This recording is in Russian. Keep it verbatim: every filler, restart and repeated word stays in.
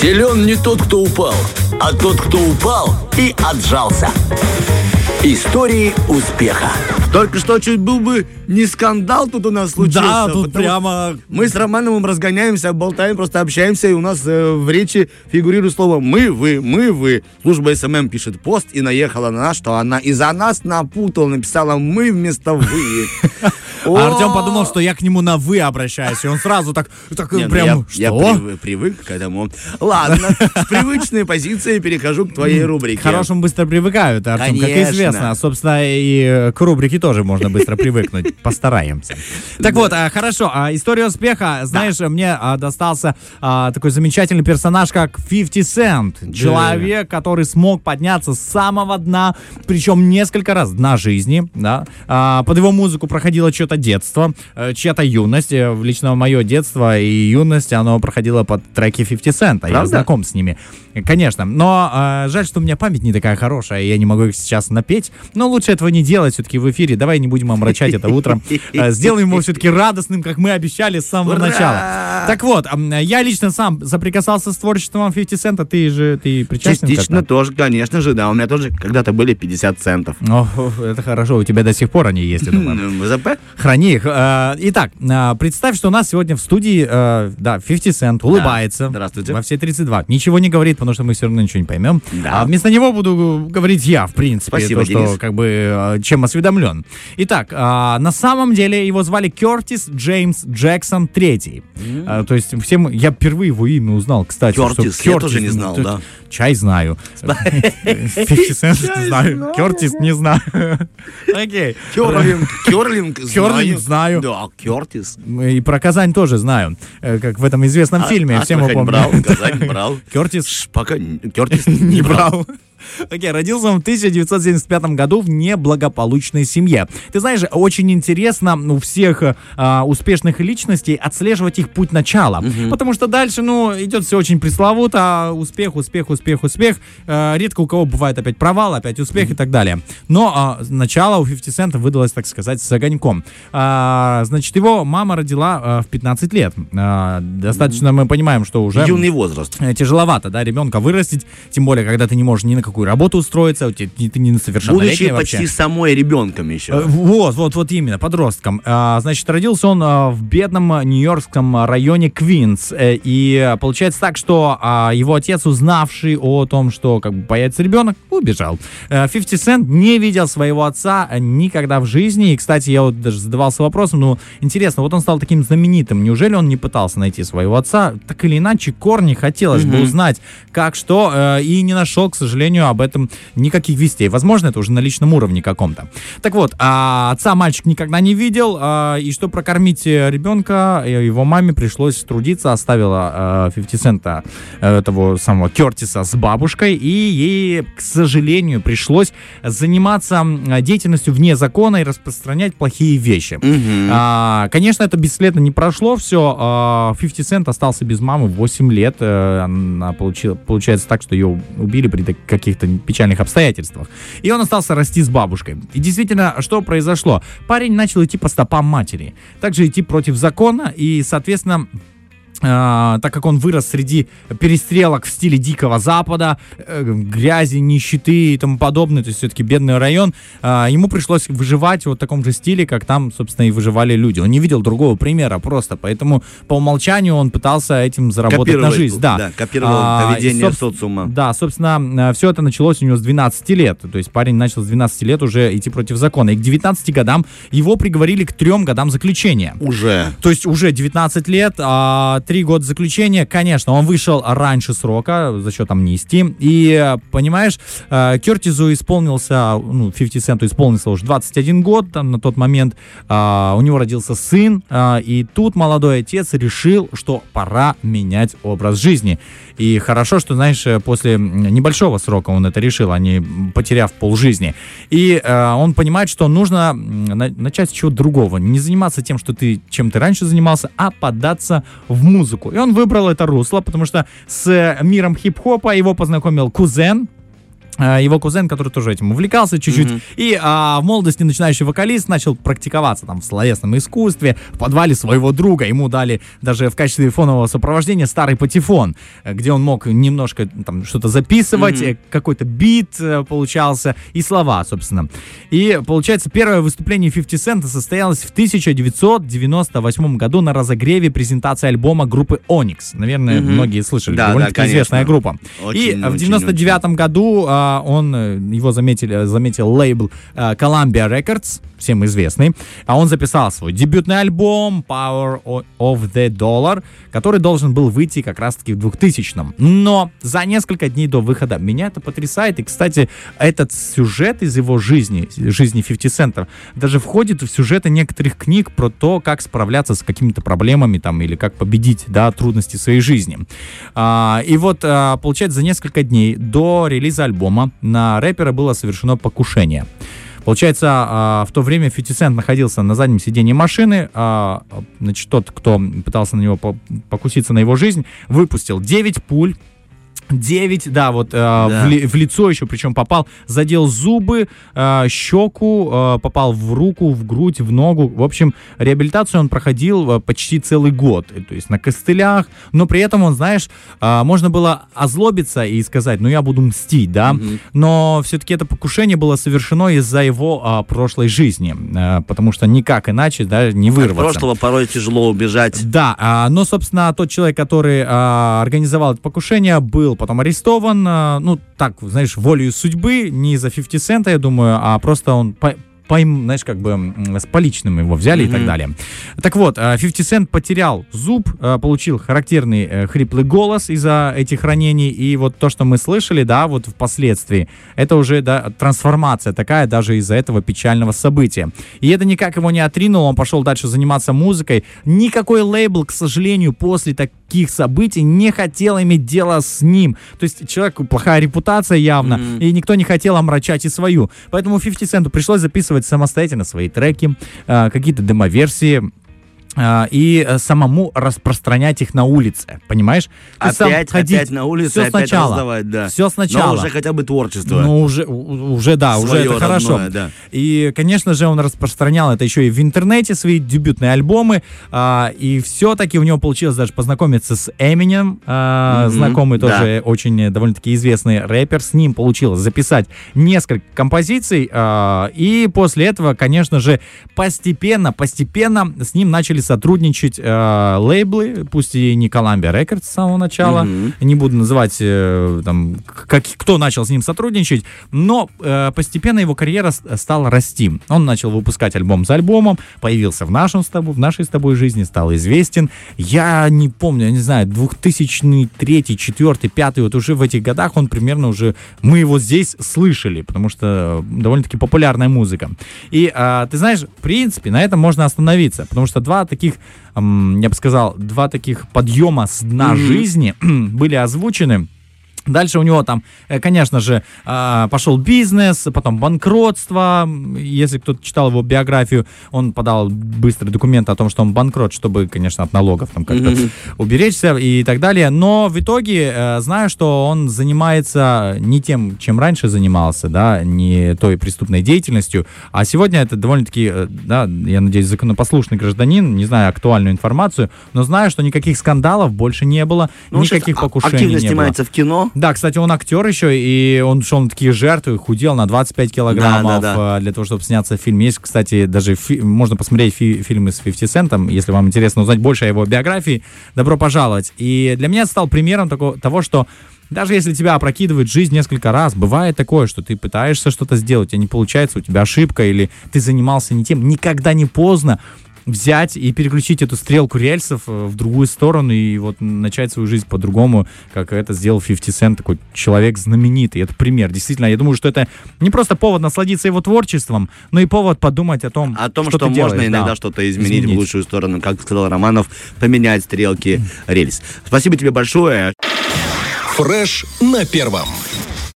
Силен не тот, кто упал, а тот, кто упал и отжался. Истории успеха. Только что чуть был бы не скандал тут у нас случился. Да, тут прямо... Мы с Романовым разгоняемся, болтаем, просто общаемся, и у нас э, в речи фигурирует слово «мы, вы, мы, вы». Служба СММ пишет пост и наехала на нас, что она из-за нас напутала, написала «мы» вместо «вы». Артем подумал, что я к нему на «вы» обращаюсь, и он сразу так прям... Я привык к этому. Ладно, с привычной позиции перехожу к твоей рубрике. К хорошему быстро привыкают, Артем, как известно. Собственно, и к рубрике тоже можно быстро привыкнуть. Постараемся. Так вот, хорошо. История успеха. Знаешь, мне достался такой замечательный персонаж, как пятьдесят Cent. Человек, который смог подняться с самого дна, причем несколько раз дна жизни. Под его музыку проходило чье-то детство, чья-то юность. Лично мое детство и юность, оно проходило под треки пятьдесят Cent. Я знаком с ними. Конечно. Но жаль, что у меня память не такая хорошая, я не могу их сейчас напеть. Но лучше этого не делать все-таки в эфире. Давай не будем омрачать это утром. Сделаем его все-таки радостным, как мы обещали с самого Ура! начала. Так вот, я лично сам соприкасался с творчеством пятьдесят Cent. Ты же ты причастен к этому? Частично тоже, конечно же, да. У меня тоже когда-то были пятьдесят центов. О, это хорошо, у тебя до сих пор они есть, я думаю. ВЗП? Храни их. Итак, представь, что у нас сегодня в студии, да, пятьдесят Cent улыбается. Да. Здравствуйте. Во все тридцать два. Ничего не говорит, потому что мы все равно ничего не поймем. Да. А вместо него буду говорить я, в принципе. Спасибо, то, что, как бы, чем осведомлен. Итак, а, на самом деле его звали Кёртис Джеймс Джексон Третий. Mm-hmm. А, то есть всем... Я впервые его имя узнал, кстати. Кёртис, что, я Кёртис, тоже не знал, ну, да. Чай знаю. пятьдесят Cent знаю. Кёртис не знаю. Окей. Кёрлинг знаю. Да, Кёртис. И про Казань тоже знаю, как в этом известном фильме. Всем его брал, Казань брал. Кёртис пока не брал. Окей, okay, родился он в тысяча девятьсот семьдесят пятом году в неблагополучной семье. Ты знаешь, очень интересно у всех а, успешных личностей отслеживать их путь начала. Mm-hmm. Потому что дальше, ну, идет все очень пресловуто. Успех, успех, успех, успех. А, редко у кого бывает опять провал, опять успех mm-hmm. и так далее. Но а, начало у пятьдесят Cent выдалось, так сказать, с огоньком. А, значит, его мама родила а, в пятнадцать лет. А, достаточно mm-hmm. мы понимаем, что уже... Юный возраст. Тяжеловато, да, ребенка вырастить. Тем более, когда ты не можешь ни на какую работу устроиться, ты не совершеннолетний вообще. Будучи почти самой ребенком еще. Вот, вот, вот именно, подростком. Значит, родился он в бедном нью-йоркском районе Квинс. И получается так, что его отец, узнавший о том, что как бы появится ребенок, убежал. пятьдесят Cent не видел своего отца никогда в жизни. И, кстати, я вот даже задавался вопросом, ну, интересно, вот он стал таким знаменитым. Неужели он не пытался найти своего отца? Так или иначе, корни хотелось угу. бы узнать, как, что. И не нашел, к сожалению, об этом никаких вестей. Возможно, это уже на личном уровне каком-то. Так вот, а, отца мальчик никогда не видел, а, и чтобы прокормить ребенка, его маме пришлось трудиться, оставила а, пятьдесят Cent а, этого самого Кёртиса с бабушкой, и ей, к сожалению, пришлось заниматься деятельностью вне закона и распространять плохие вещи. Угу. А, конечно, это бесследно не прошло все. А, пятьдесят Cent остался без мамы в восемь лет. Она получила, получается так, что ее убили при каких-то печальных обстоятельствах. И он остался расти с бабушкой. И действительно, что произошло? Парень начал идти по стопам матери. Также идти против закона и, соответственно... Э, так как он вырос среди перестрелок в стиле Дикого Запада, э, грязи, нищеты и тому подобное, то есть все-таки бедный район, э, ему пришлось выживать вот в таком же стиле, как там, собственно, и выживали люди. Он не видел другого примера просто, поэтому по умолчанию он пытался этим заработать копировать, на жизнь. Да, да копировал а, поведение и, социума. Да, собственно, все это началось у него с двенадцати лет, то есть парень начал с двенадцати лет уже идти против закона, и к девятнадцати годам его приговорили к трем годам заключения. Уже? То есть уже девятнадцать лет, а Три года заключения, конечно, он вышел раньше срока, за счет амнистии. И, понимаешь, Кёртису исполнился, ну, пятьдесят Cent исполнился уже двадцать один год, там, на тот момент а, у него родился сын, а, и тут молодой отец решил, что пора менять образ жизни. И хорошо, что, знаешь, после небольшого срока он это решил, а не потеряв полжизни. И а, он понимает, что нужно начать с чего-то другого, не заниматься тем, что ты, чем ты раньше занимался, а поддаться в музыку. Музыку. И он выбрал это русло, потому что с миром хип-хопа его познакомил кузен его кузен, который тоже этим увлекался чуть-чуть, mm-hmm. и а, в молодости начинающий вокалист начал практиковаться там в словесном искусстве в подвале своего друга. Ему дали даже в качестве фонового сопровождения старый патефон, где он мог немножко там что-то записывать, mm-hmm. какой-то бит получался и слова, собственно. И, получается, первое выступление пятьдесят Cent состоялось в тысяча девятьсот девяносто восьмом году на разогреве презентации альбома группы Onyx. Наверное, mm-hmm. многие слышали, да, довольно-таки да, известная группа. Очень, и в девяносто девятом году он, его заметили, заметил лейбл Columbia Records, всем известный, а он записал свой дебютный альбом Power of the Dollar, который должен был выйти как раз-таки в двухтысячном. Но за несколько дней до выхода, меня это потрясает, и, кстати, этот сюжет из его жизни, жизни пятьдесят Cent, даже входит в сюжеты некоторых книг про то, как справляться с какими-то проблемами там, или как победить, да, трудности своей жизни. А, и вот, а, получается, за несколько дней до релиза альбома на рэпера было совершено покушение. Получается, в то время пятьдесят Cent находился на заднем сидении машины. Значит, тот, кто пытался на него покуситься, на его жизнь, выпустил девять пуль. девять, да, вот э, да. В, ли, в лицо еще, причем попал, задел зубы, э, щеку, э, попал в руку, в грудь, в ногу. В общем, реабилитацию он проходил э, почти целый год, то есть на костылях, но при этом он, знаешь, э, можно было озлобиться и сказать, ну я буду мстить, да, mm-hmm. но все-таки это покушение было совершено из-за его э, прошлой жизни, э, потому что никак иначе, да, не вырваться. От прошлого порой тяжело убежать. Да, э, но, собственно, тот человек, который э, организовал это покушение, был потом арестован, ну, так, знаешь, волею судьбы, не за пятьдесят Cent, я думаю, а просто он, по, по, знаешь, как бы с поличным его взяли mm-hmm. и так далее. Так вот, пятьдесят Cent потерял зуб, получил характерный хриплый голос из-за этих ранений, и вот то, что мы слышали, да, вот впоследствии, это уже, да, трансформация такая даже из-за этого печального события. И это никак его не отринуло, он пошел дальше заниматься музыкой. Никакой лейбл, к сожалению, после таких таких событий не хотел иметь дело с ним. То есть человеку плохая репутация явно, mm-hmm. и никто не хотел омрачать и свою. Поэтому пятьдесят Cent пришлось записывать самостоятельно свои треки, какие-то демоверсии, и самому распространять их на улице, понимаешь? Ты опять, опять на улице, все опять сначала. Раздавать, да. Все сначала. Но уже хотя бы творчество. Ну, уже, уже да, своё уже это родное, хорошо. Да. И, конечно же, он распространял это еще и в интернете, свои дебютные альбомы, и все-таки у него получилось даже познакомиться с Эминем, mm-hmm. знакомый тоже, да. очень довольно-таки известный рэпер, с ним получилось записать несколько композиций, и после этого, конечно же, постепенно, постепенно с ним начали сотрудничать э, лейблы, пусть и не Columbia Records с самого начала, mm-hmm. не буду называть, э, там, как, кто начал с ним сотрудничать, но э, постепенно его карьера стала расти. Он начал выпускать альбом за альбомом, появился в, нашем с тобой, в нашей с тобой жизни, стал известен. Я не помню, я не знаю, две тысячи третий, две тысячи четвёртый, две тысячи пятый, вот уже в этих годах он примерно уже, мы его здесь слышали, потому что довольно-таки популярная музыка. И э, ты знаешь, в принципе, на этом можно остановиться, потому что два таких, я бы сказал, два таких подъема с дна mm-hmm. жизни были озвучены. Дальше у него там, конечно же, пошел бизнес, потом банкротство. Если кто-то читал его биографию, он подал быстрый документ о том, что он банкрот, чтобы, конечно, от налогов там как-то mm-hmm. уберечься и так далее. Но в итоге, знаю, что он занимается не тем, чем раньше занимался, да, не той преступной деятельностью, а сегодня это довольно-таки, да, я надеюсь, законопослушный гражданин, не знаю актуальную информацию, но знаю, что никаких скандалов больше не было, ну, никаких покушений не было. Активно снимается в кино. Да, кстати, он актер еще, и он шел на такие жертвы, худел на двадцать пять килограммов, да, да, да. для того, чтобы сняться в фильме. Есть, кстати, даже фи- можно посмотреть фи- фильмы с пятьдесят Cent, если вам интересно узнать больше о его биографии, добро пожаловать. И для меня это стал примером такого, того, что даже если тебя опрокидывает жизнь несколько раз, бывает такое, что ты пытаешься что-то сделать, а не получается, у тебя ошибка, или ты занимался не тем, никогда не поздно взять и переключить эту стрелку рельсов в другую сторону и вот начать свою жизнь по-другому, как это сделал пятьдесят Cent, такой человек знаменитый. Это пример. Действительно, я думаю, что это не просто повод насладиться его творчеством, но и повод подумать о том, о том что, что ты делаешь. Можно иногда, да, что-то изменить, изменить в лучшую сторону, как сказал Романов, поменять стрелки рельс. Спасибо тебе большое. Фреш на первом.